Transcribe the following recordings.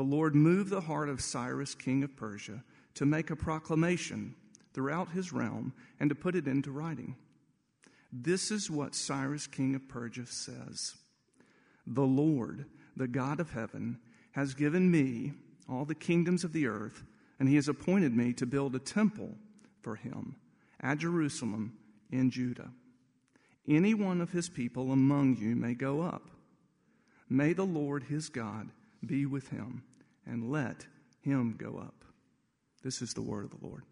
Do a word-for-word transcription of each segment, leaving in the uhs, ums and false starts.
the Lord moved the heart of Cyrus, king of Persia, to make a proclamation throughout his realm and to put it into writing. This is what Cyrus, king of Persia, says. The Lord, the God of heaven, has given me all the kingdoms of the earth, and he has appointed me to build a temple for him at Jerusalem in Judah. Any one of his people among you may go up. May the Lord his God be with him, and let him go up. This is the word of the Lord.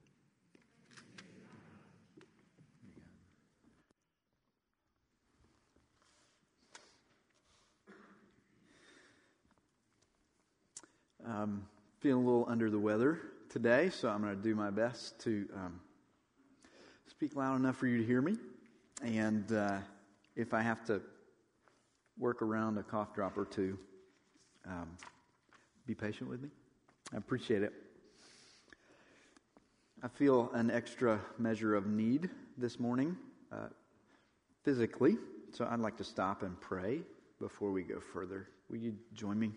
Um, feeling a little under the weather today, so I'm going to do my best to um, speak loud enough for you to hear me. And uh, if I have to work around a cough drop or two, um, be patient with me. I appreciate it. I feel an extra measure of need this morning, uh, physically, so I'd like to stop and pray before we go further. Will you join me?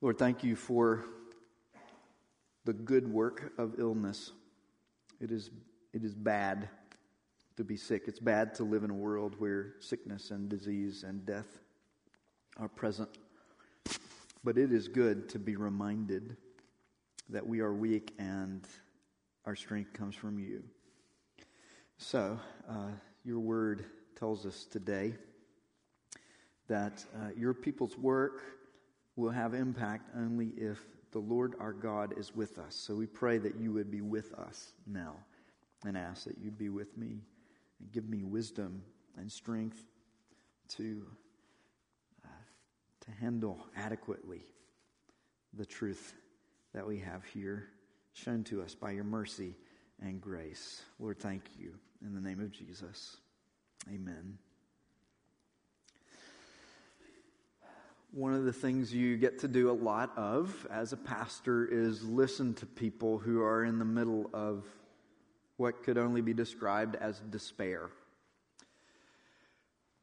Lord, thank you for the good work of illness. It is it is bad to be sick. It's bad to live in a world where sickness and disease and death are present. But it is good to be reminded that we are weak and our strength comes from you. So, uh, your word tells us today that uh, your people's work will have impact only if the Lord our God is with us. So we pray that you would be with us now and ask that you'd be with me and give me wisdom and strength to, uh, to handle adequately the truth that we have here shown to us by your mercy and grace. Lord, thank you. In the name of Jesus, amen. One of the things you get to do a lot of as a pastor is listen to people who are in the middle of what could only be described as despair.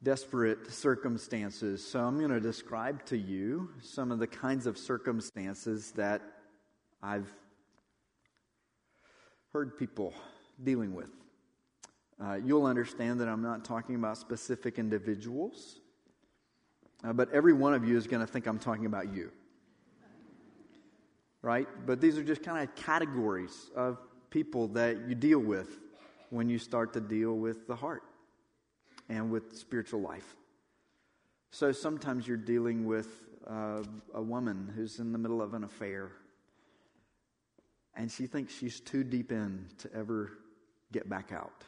Desperate circumstances. So I'm going to describe to you some of the kinds of circumstances that I've heard people dealing with. Uh, you'll understand that I'm not talking about specific individuals. Uh, but every one of you is going to think I'm talking about you, right? But these are just kind of categories of people that you deal with when you start to deal with the heart and with spiritual life. So sometimes you're dealing with uh, a woman who's in the middle of an affair, and she thinks she's too deep in to ever get back out.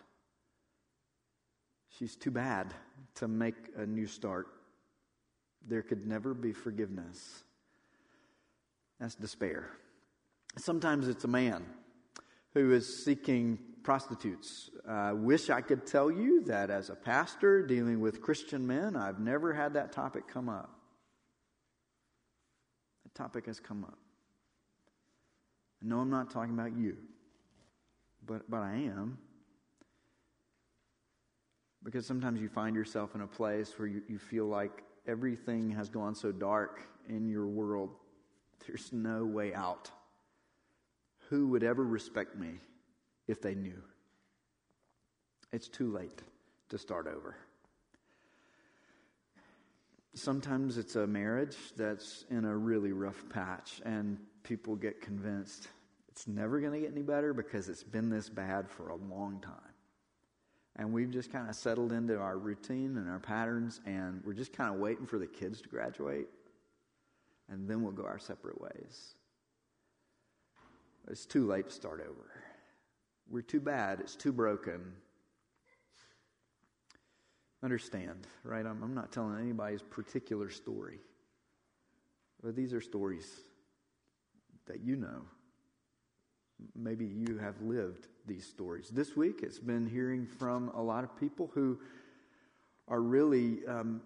She's too bad to make a new start. There could never be forgiveness. That's despair. Sometimes it's a man who is seeking prostitutes. I uh, wish I could tell you that as a pastor dealing with Christian men, I've never had that topic come up. That topic has come up. No, I'm not talking about you, but but I am. Because sometimes you find yourself in a place where you, you feel like everything has gone so dark in your world. There's no way out. Who would ever respect me if they knew? It's too late to start over. Sometimes it's a marriage that's in a really rough patch, and people get convinced it's never going to get any better because it's been this bad for a long time. And we've just kind of settled into our routine and our patterns, and we're just kind of waiting for the kids to graduate, and then we'll go our separate ways. It's too late to start over. We're too bad. It's too broken. Understand, right? I'm, I'm not telling anybody's particular story. But these are stories that you know. Maybe you have lived these stories. This week, it's been hearing from a lot of people who are really um,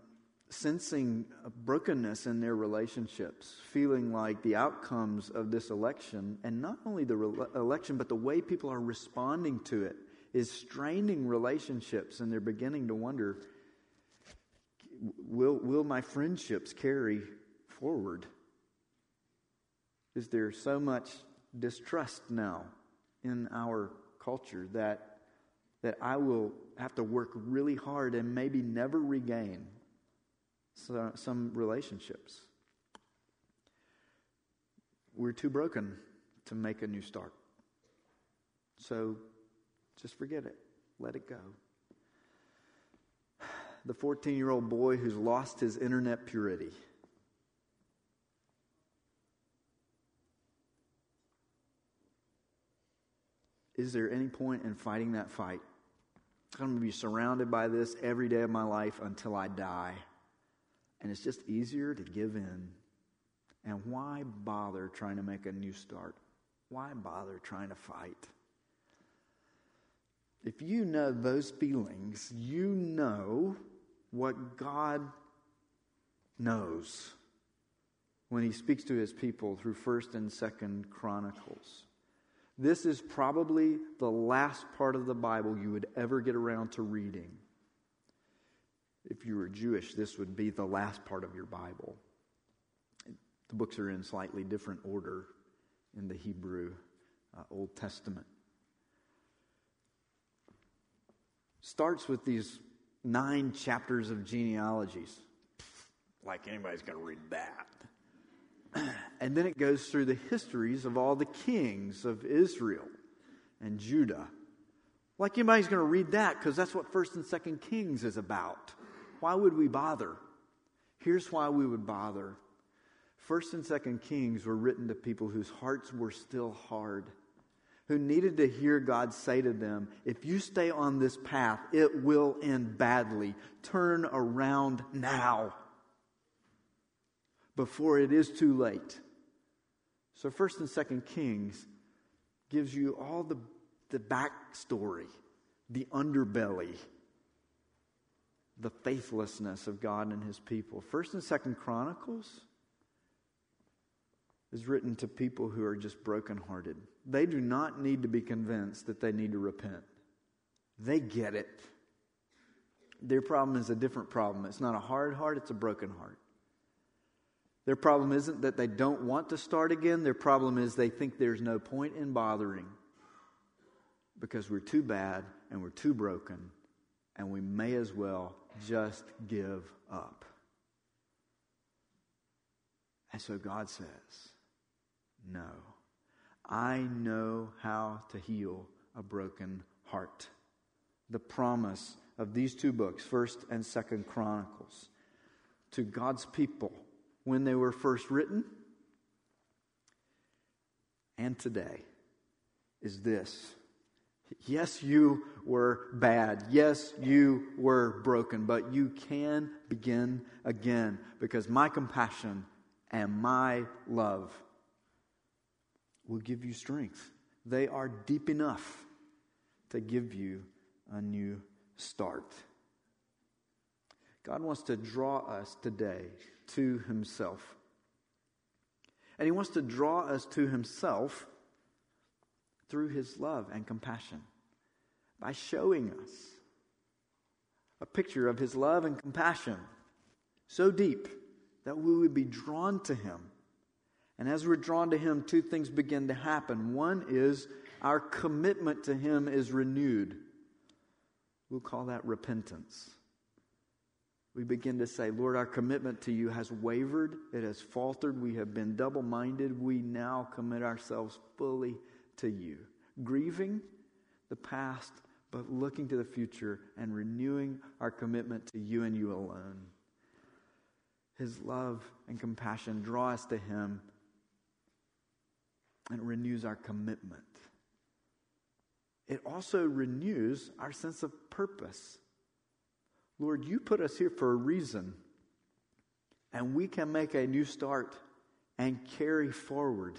sensing a brokenness in their relationships, feeling like the outcomes of this election, and not only the re- election, but the way people are responding to it, is straining relationships, and they're beginning to wonder, will, will my friendships carry forward? Is there so much distrust now in our culture that that I will have to work really hard and maybe never regain so, some relationships? We're too broken to make a new start. So just forget it. Let it go. The fourteen-year-old boy who's lost his internet purity. Is there any point in fighting that fight? I'm going to be surrounded by this every day of my life until I die. And it's just easier to give in. And why bother trying to make a new start? Why bother trying to fight? If you know those feelings, you know what God knows when he speaks to his people through First and Second Chronicles. This is probably the last part of the Bible you would ever get around to reading. If you were Jewish, this would be the last part of your Bible. The books are in slightly different order in the Hebrew uh, Old Testament. Starts with these nine chapters of genealogies. Like anybody's going to read that. And then it goes through the histories of all the kings of Israel and Judah. Like anybody's going to read that, because that's what First and Second Kings is about. Why would we bother? Here's why we would bother. First and Second Kings were written to people whose hearts were still hard, who needed to hear God say to them, if you stay on this path, it will end badly. Turn around now, before it is too late. So First and Second Kings gives you all the, the backstory, the underbelly, the faithlessness of God and his people. First and Second Chronicles is written to people who are just brokenhearted. They do not need to be convinced that they need to repent. They get it. Their problem is a different problem. It's not a hard heart, it's a broken heart. Their problem isn't that they don't want to start again. Their problem is they think there's no point in bothering because we're too bad and we're too broken and we may as well just give up. And so God says, no, I know how to heal a broken heart. The promise of these two books, First and Second Chronicles, to God's people when they were first written, and today, is this. Yes, you were bad. Yes, you were broken, but you can begin again because my compassion and my love will give you strength. They are deep enough to give you a new start. God wants to draw us today to himself. And he wants to draw us to himself through his love and compassion by showing us a picture of his love and compassion so deep that we would be drawn to him. And as we're drawn to him, two things begin to happen. One is our commitment to him is renewed. We'll call that repentance. We begin to say, Lord, our commitment to you has wavered. It has faltered. We have been double-minded. We now commit ourselves fully to you. Grieving the past, but looking to the future and renewing our commitment to you and you alone. His love and compassion draw us to him and renews our commitment. It also renews our sense of purpose. Lord, you put us here for a reason, and we can make a new start and carry forward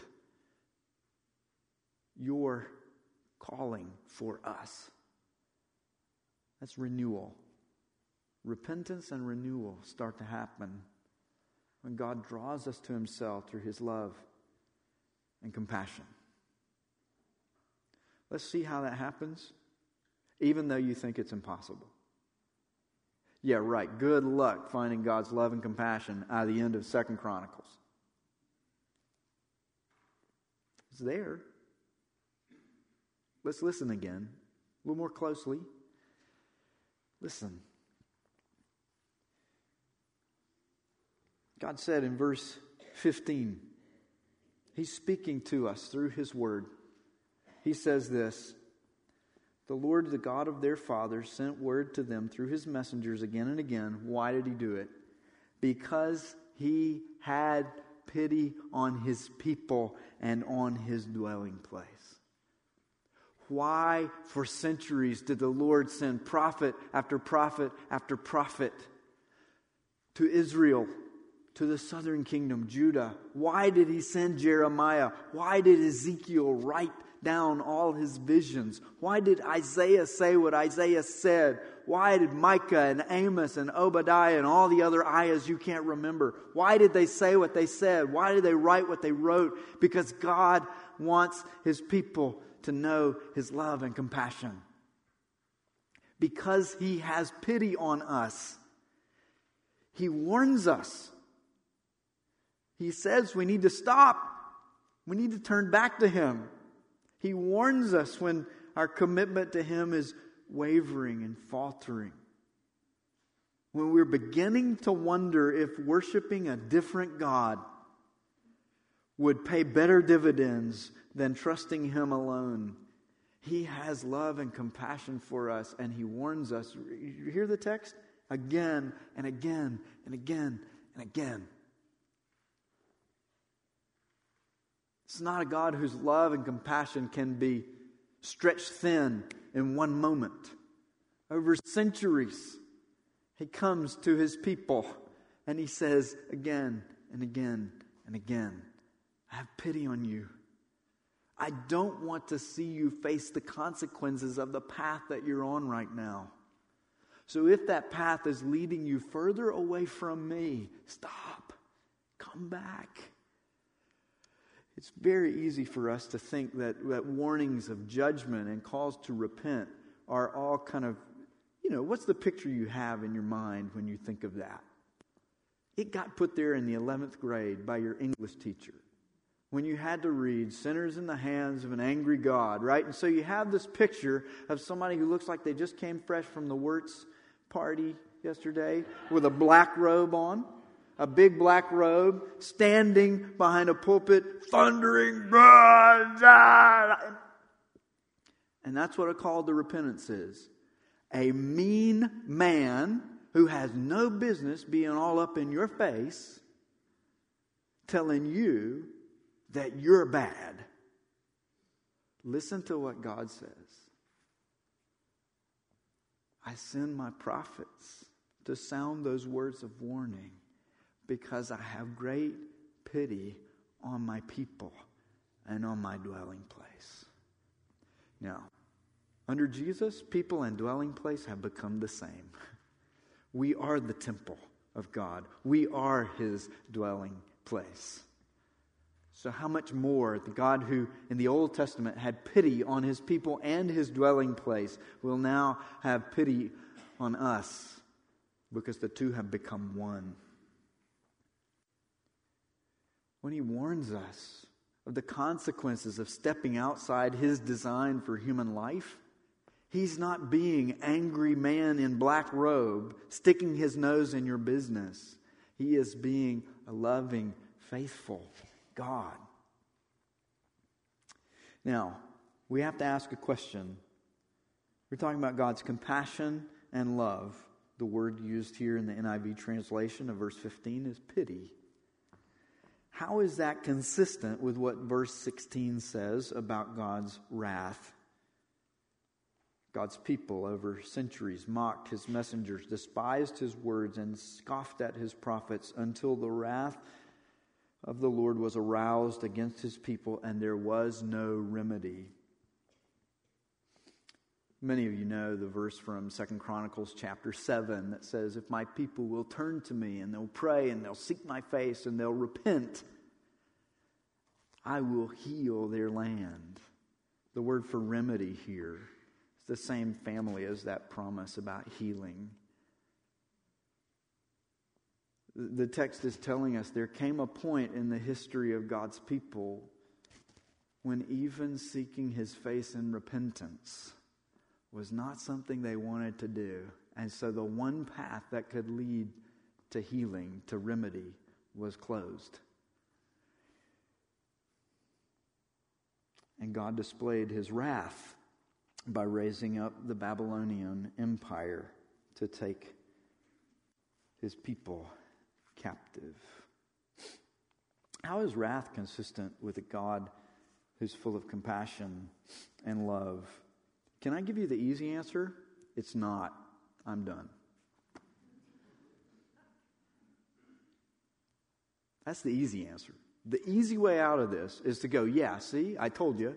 your calling for us. That's renewal. Repentance and renewal start to happen when God draws us to himself through his love and compassion. Let's see how that happens, even though you think it's impossible. Yeah, right. Good luck finding God's love and compassion at the end of Second Chronicles. It's there. Let's listen again, a little more closely. Listen. God said in verse fifteen, He's speaking to us through His Word. He says this, "The Lord, the God of their fathers, sent word to them through His messengers again and again." Why did He do it? Because He had pity on His people and on His dwelling place. Why, for centuries, did the Lord send prophet after prophet after prophet to Israel, to the southern kingdom, Judah? Why did He send Jeremiah? Why did Ezekiel write down all his visions? Why did Isaiah say what Isaiah said? Why did Micah and Amos and Obadiah and all the other ayahs you can't remember? Why did they say what they said? Why did they write what they wrote? Because God wants His people to know His love and compassion. Because He has pity on us, He warns us. He says we need to stop. We need to turn back to Him. He warns us when our commitment to Him is wavering and faltering. When we're beginning to wonder if worshiping a different God would pay better dividends than trusting Him alone. He has love and compassion for us, and He warns us. You hear the text? Again and again and again and again. It's not a God whose love and compassion can be stretched thin in one moment. Over centuries, He comes to His people and He says again and again and again, "I have pity on you. I don't want to see you face the consequences of the path that you're on right now. So if that path is leading you further away from Me, stop. Come back." It's very easy for us to think that, that warnings of judgment and calls to repent are all kind of, you know, what's the picture you have in your mind when you think of that? It got put there in the eleventh grade by your English teacher when you had to read Sinners in the Hands of an Angry God, right? And so you have this picture of somebody who looks like they just came fresh from the Wurtz party yesterday with a black robe on. A big black robe, standing behind a pulpit, thundering, and that's what a call to repentance is. A mean man who has no business being all up in your face, telling you that you're bad. Listen to what God says. I send My prophets to sound those words of warning, because I have great pity on My people and on My dwelling place. Now, under Jesus, people and dwelling place have become the same. We are the temple of God. We are His dwelling place. So how much more the God who in the Old Testament had pity on His people and His dwelling place will now have pity on us, because the two have become one. When He warns us of the consequences of stepping outside His design for human life, He's not being angry man in black robe, sticking His nose in your business. He is being a loving, faithful God. Now, we have to ask a question. We're talking about God's compassion and love. The word used here in the N I V translation of verse fifteen is pity. How is that consistent with what verse sixteen says about God's wrath? God's people over centuries mocked His messengers, despised His words, and scoffed at His prophets until the wrath of the Lord was aroused against His people and there was no remedy. Many of you know the verse from Second Chronicles chapter seven that says, if My people will turn to Me and they'll pray and they'll seek My face and they'll repent, I will heal their land. The word for remedy here is the same family as that promise about healing. the text is telling us there came a point in the history of God's people when even seeking his face in repentance was not something they wanted to do. And so the one path that could lead to healing, to remedy, was closed. And God displayed his wrath by raising up the Babylonian Empire to take his people captive. How is wrath consistent with a God who's full of compassion and love? Can I give you the easy answer? It's not. I'm done. That's the easy answer. The easy way out of this is to go, yeah, see, I told you.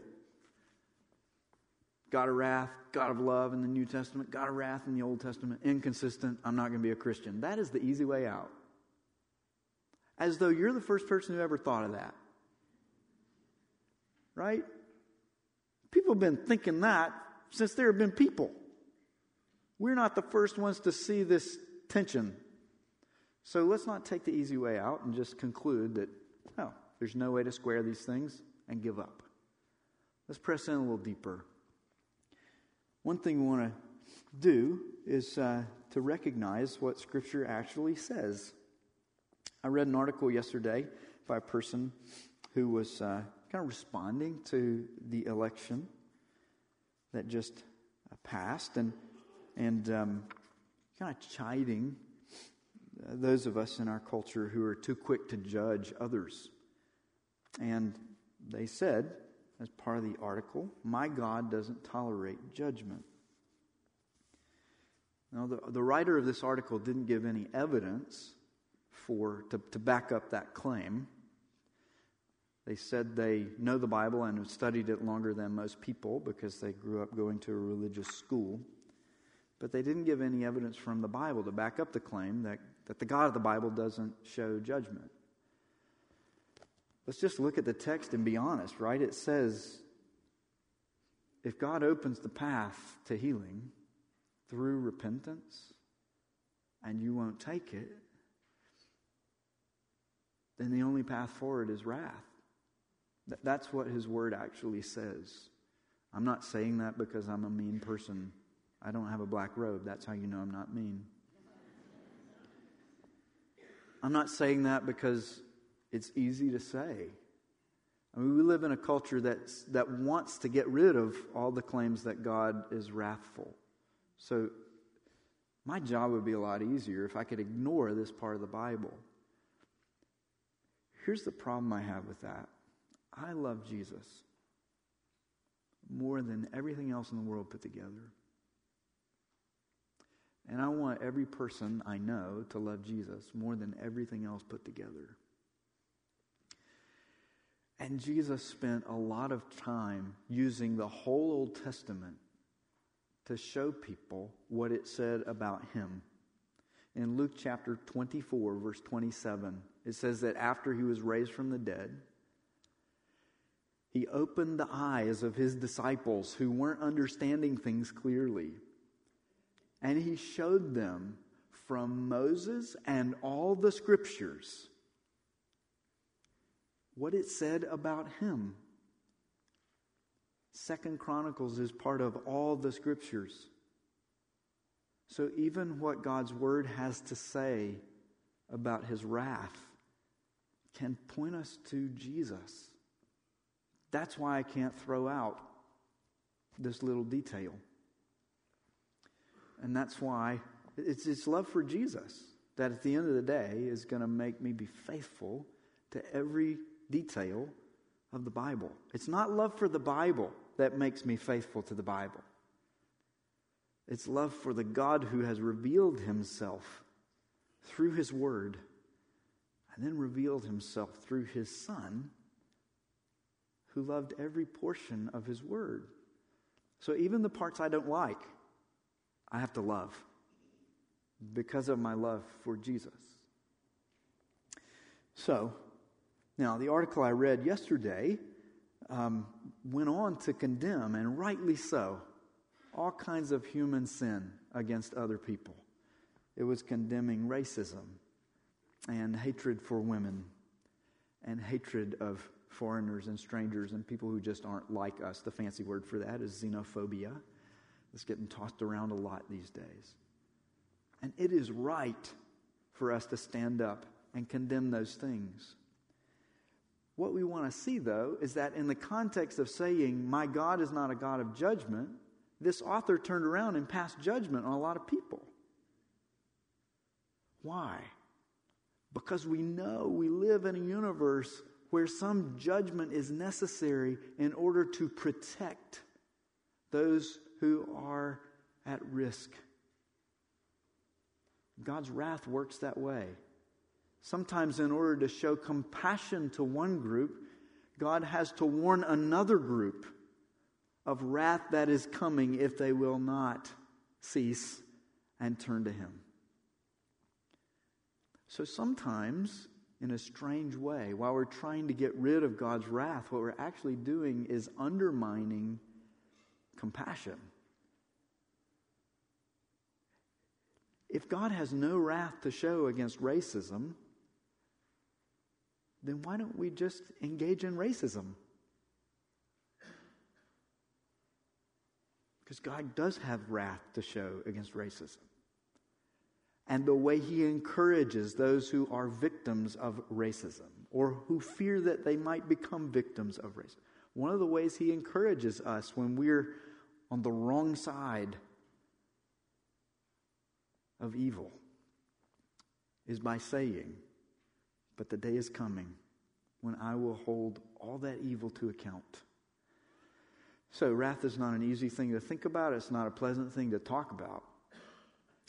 God of wrath, God of love in the New Testament, God of wrath in the Old Testament, inconsistent, I'm not going to be a Christian. That is the easy way out. As though you're the first person who ever thought of that. Right? People have been thinking that since there have been people. We're not the first ones to see this tension. So let's not take the easy way out and just conclude that, oh, there's no way to square these things and give up. Let's press in a little deeper. One thing we want to do is uh, to recognize what Scripture actually says. I read an article yesterday by a person who was uh, kind of responding to the election that just uh, passed and and um, kind of chiding Uh, those of us in our culture who are too quick to judge others. And they said, as part of the article, my God doesn't tolerate judgment. Now, the, the writer of this article didn't give any evidence for to, to back up that claim. They said they know the Bible and have studied it longer than most people because they grew up going to a religious school. But they didn't give any evidence from the Bible to back up the claim that that the God of the Bible doesn't show judgment. Let's just look at the text and be honest, right? It says, if God opens the path to healing through repentance and you won't take it, then the only path forward is wrath. That's what his word actually says. I'm not saying that because I'm a mean person. I don't have a black robe. That's how you know I'm not mean. I'm not saying that because it's easy to say. I mean, we live in a culture that's, that wants to get rid of all the claims that God is wrathful. So my job would be a lot easier if I could ignore this part of the Bible. Here's the problem I have with that. I love Jesus more than everything else in the world put together. And I want every person I know to love Jesus more than everything else put together. And Jesus spent a lot of time using the whole Old Testament to show people what it said about him. In Luke chapter twenty-four, verse twenty-seven, it says that after he was raised from the dead, he opened the eyes of his disciples who weren't understanding things clearly. And he showed them from Moses and all the scriptures what it said about him. Second Chronicles is part of all the scriptures. So even what God's word has to say about his wrath can point us to Jesus. That's why I can't throw out this little detail. And that's why it's it's love for Jesus that at the end of the day is going to make me be faithful to every detail of the Bible. It's not love for the Bible that makes me faithful to the Bible. It's love for the God who has revealed himself through his word and then revealed himself through his son who loved every portion of his word. So even the parts I don't like, I have to love because of my love for Jesus. So, now the article I read yesterday um, went on to condemn, and rightly so, all kinds of human sin against other people. It was condemning racism and hatred for women and hatred of foreigners and strangers and people who just aren't like us. The fancy word for that is xenophobia. It's getting tossed around a lot these days. And it is right for us to stand up and condemn those things. What we want to see, though, is that in the context of saying, my God is not a God of judgment, this author turned around and passed judgment on a lot of people. Why? Because we know we live in a universe where some judgment is necessary in order to protect those who are at risk. God's wrath works that way. Sometimes in order to show compassion to one group, God has to warn another group of wrath that is coming if they will not cease and turn to Him. So sometimes, in a strange way, while we're trying to get rid of God's wrath, what we're actually doing is undermining compassion. If God has no wrath to show against racism, then why don't we just engage in racism? Because God does have wrath to show against racism. And the way He encourages those who are victims of racism or who fear that they might become victims of racism. One of the ways He encourages us when we're on the wrong side of evil is by saying, but the day is coming when I will hold all that evil to account. So wrath is not an easy thing to think about. It's not a pleasant thing to talk about.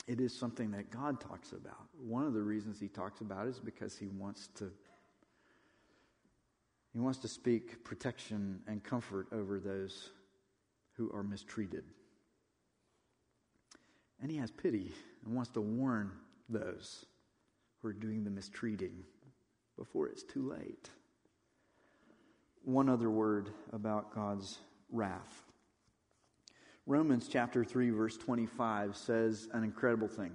It is something that God talks about. One of the reasons He talks about it is because He wants to He wants to speak protection and comfort over those who are mistreated. And He has pity and wants to warn those who are doing the mistreating before it's too late. One other word about God's wrath. Romans chapter three, verse twenty-five says an incredible thing.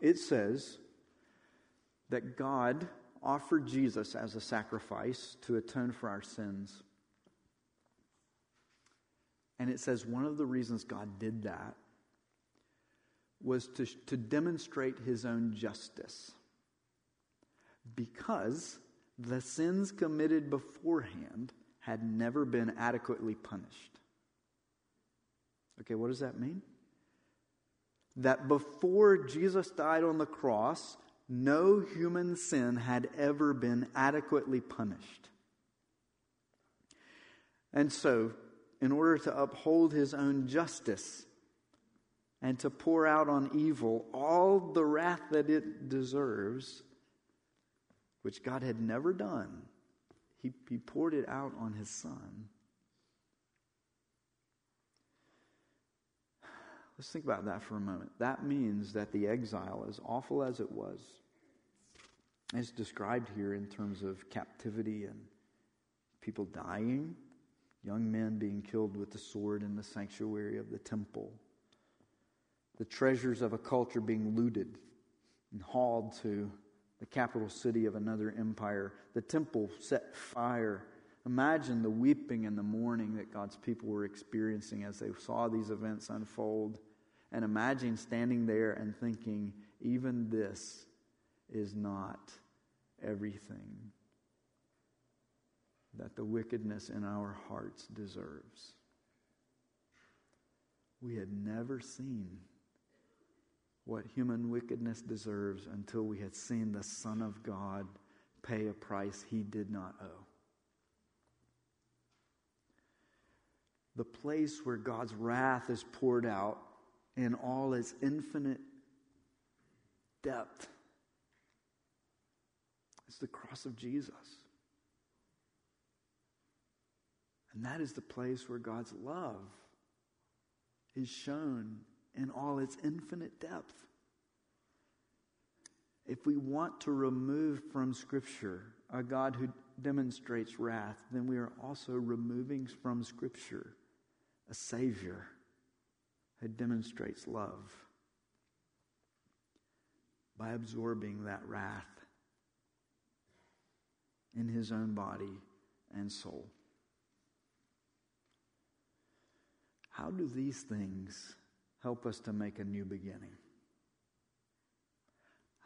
It says that God offered Jesus as a sacrifice to atone for our sins. And it says one of the reasons God did that was to, to demonstrate His own justice, because the sins committed beforehand had never been adequately punished. Okay, what does that mean? That before Jesus died on the cross, no human sin had ever been adequately punished. And so, in order to uphold His own justice and to pour out on evil all the wrath that it deserves, which God had never done, He, he poured it out on His Son. Let's think about that for a moment. That means that the exile, as awful as it was, is described here in terms of captivity and people dying, young men being killed with the sword in the sanctuary of the temple, the treasures of a culture being looted and hauled to the capital city of another empire, the temple set fire. Imagine the weeping and the mourning that God's people were experiencing as they saw these events unfold. And imagine standing there and thinking, even this is not everything that the wickedness in our hearts deserves. We had never seen what human wickedness deserves until we had seen the Son of God pay a price He did not owe. The place where God's wrath is poured out in all its infinite depth is the cross of Jesus. And that is the place where God's love is shown in all its infinite depth. If we want to remove from Scripture a God who demonstrates wrath, then we are also removing from Scripture a Savior who demonstrates love by absorbing that wrath in his own body and soul. How do these things help us to make a new beginning?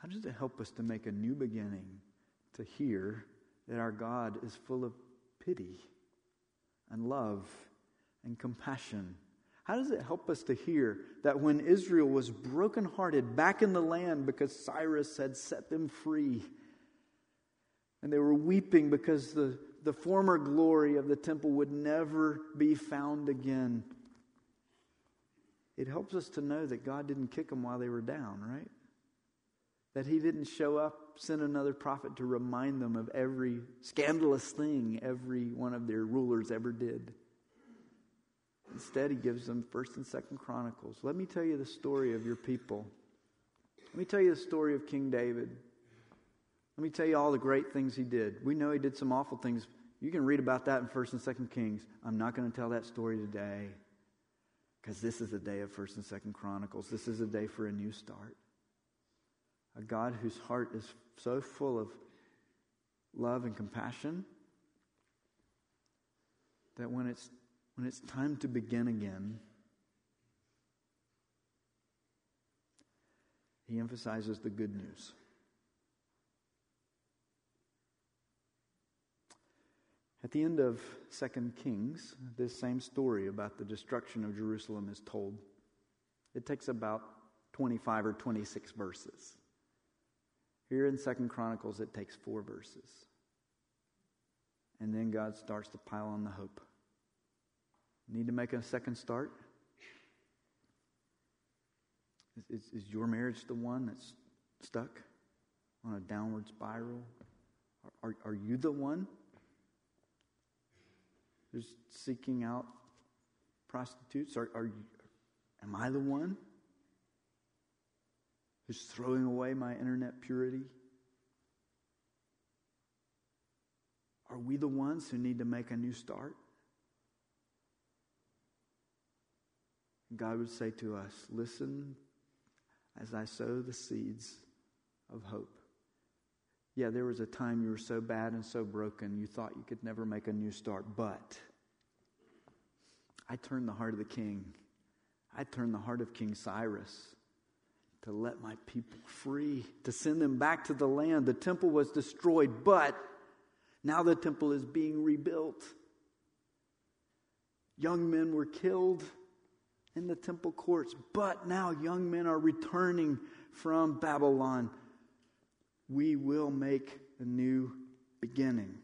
How does it help us to make a new beginning to hear that our God is full of pity and love and compassion? How does it help us to hear that when Israel was brokenhearted back in the land because Cyrus had set them free, and they were weeping because the, the former glory of the temple would never be found again? It helps us to know that God didn't kick them while they were down, right? That he didn't show up, send another prophet to remind them of every scandalous thing every one of their rulers ever did. Instead, he gives them First and Second Chronicles. Let me tell you the story of your people. Let me tell you the story of King David. Let me tell you all the great things he did. We know he did some awful things. You can read about that in First and Second Kings. I'm not going to tell that story today, because this is the day of First and Second Chronicles. This is a day for a new start. A God whose heart is so full of love and compassion that when it's when it's time to begin again, he emphasizes the good news. At the end of Second Kings, this same story about the destruction of Jerusalem is told. It takes about twenty-five or twenty-six verses. Here in Second Chronicles, it takes four verses. And then God starts to pile on the hope. Need to make a second start? Is, is, is your marriage the one that's stuck on a downward spiral? Are, are, are you the one who's seeking out prostitutes? Are, are you, am I the one who's throwing away my internet purity? Are we the ones who need to make a new start? God would say to us, listen as I sow the seeds of hope. Yeah, there was a time you were so bad and so broken, you thought you could never make a new start, but I turned the heart of the king. I turned the heart of King Cyrus to let my people free, to send them back to the land. The temple was destroyed, but now the temple is being rebuilt. Young men were killed in the temple courts, but now young men are returning from Babylon. We will make a new beginning.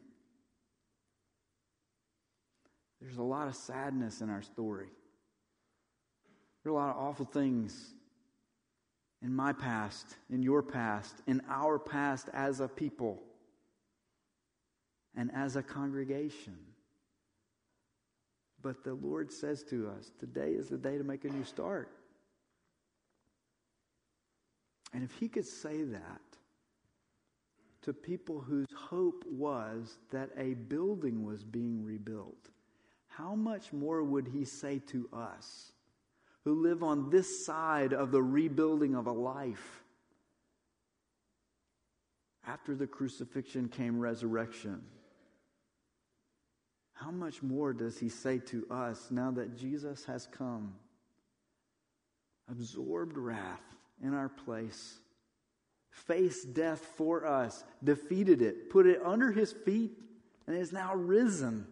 There's a lot of sadness in our story. There are a lot of awful things in my past, in your past, in our past as a people and as a congregation. But the Lord says to us, today is the day to make a new start. And if he could say that to people whose hope was that a building was being rebuilt, how much more would he say to us who live on this side of the rebuilding of a life? After the crucifixion came resurrection. How much more does he say to us now that Jesus has come, absorbed wrath in our place, faced death for us, defeated it, put it under his feet, and is now risen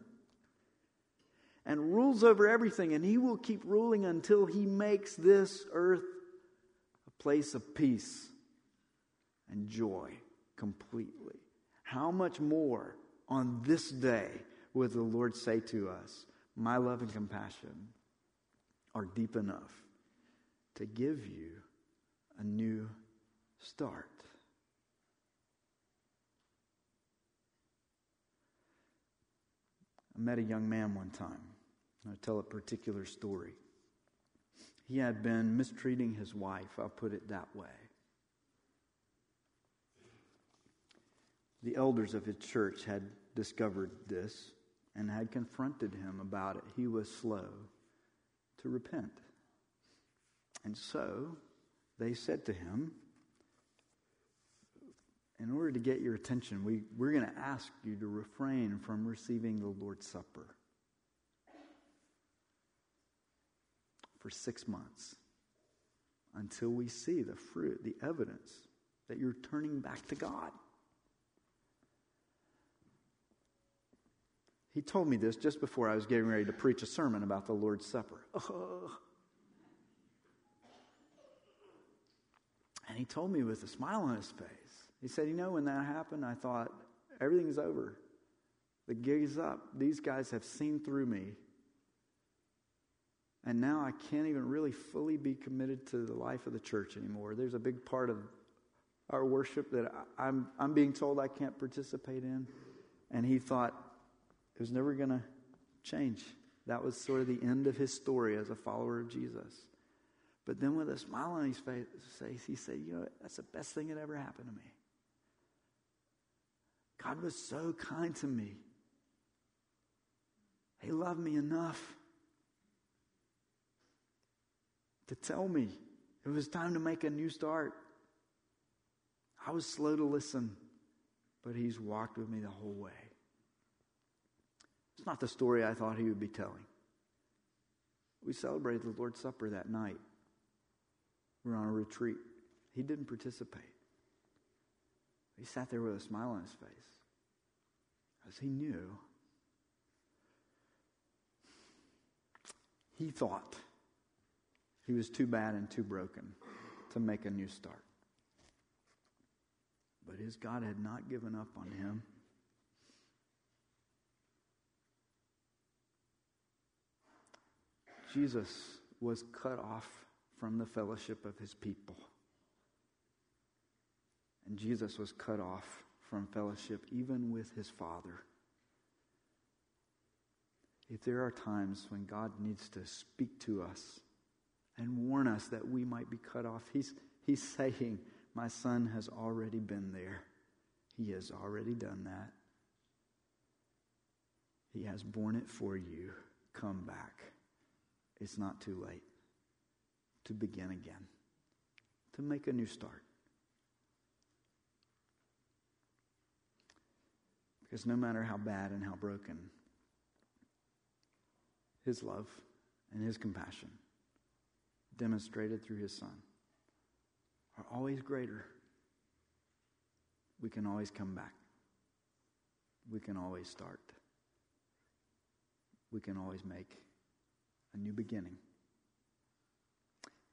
and rules over everything, and he will keep ruling until he makes this earth a place of peace and joy completely. How much more on this day would the Lord say to us, my love and compassion are deep enough to give you a new start? I met a young man one time. I tell a particular story. He had been mistreating his wife, I'll put it that way. The elders of his church had discovered this and had confronted him about it. He was slow to repent. And so they said to him, in order to get your attention, we, we're going to ask you to refrain from receiving the Lord's Supper for six months until we see the fruit, the evidence that you're turning back to God. He told me this just before I was getting ready to preach a sermon about the Lord's Supper. Oh. And he told me with a smile on his face. He said, you know, when that happened, I thought, everything's over. The gig is up. These guys have seen through me. And now I can't even really fully be committed to the life of the church anymore. There's a big part of our worship that I'm, I'm being told I can't participate in. And he thought it was never going to change. That was sort of the end of his story as a follower of Jesus. But then with a smile on his face, he said, you know, that's the best thing that ever happened to me. God was so kind to me. He loved me enough to tell me it was time to make a new start. I was slow to listen, but he's walked with me the whole way. It's not the story I thought he would be telling. We celebrated the Lord's Supper that night. We were on a retreat. He didn't participate. He sat there with a smile on his face, as he knew. He thought he was too bad and too broken to make a new start. But his God had not given up on him. Jesus was cut off from the fellowship of his people. And Jesus was cut off from fellowship even with his Father. If there are times when God needs to speak to us and warn us that we might be cut off, he's, he's saying, my Son has already been there. He has already done that. He has borne it for you. Come back. It's not too late to begin again, to make a new start. Because no matter how bad and how broken, his love and his compassion, demonstrated through his Son, are always greater. We can always come back. We can always start. We can always make a new beginning.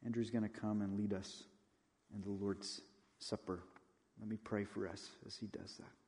Andrew's going to come and lead us in the Lord's Supper. Let me pray for us as he does that.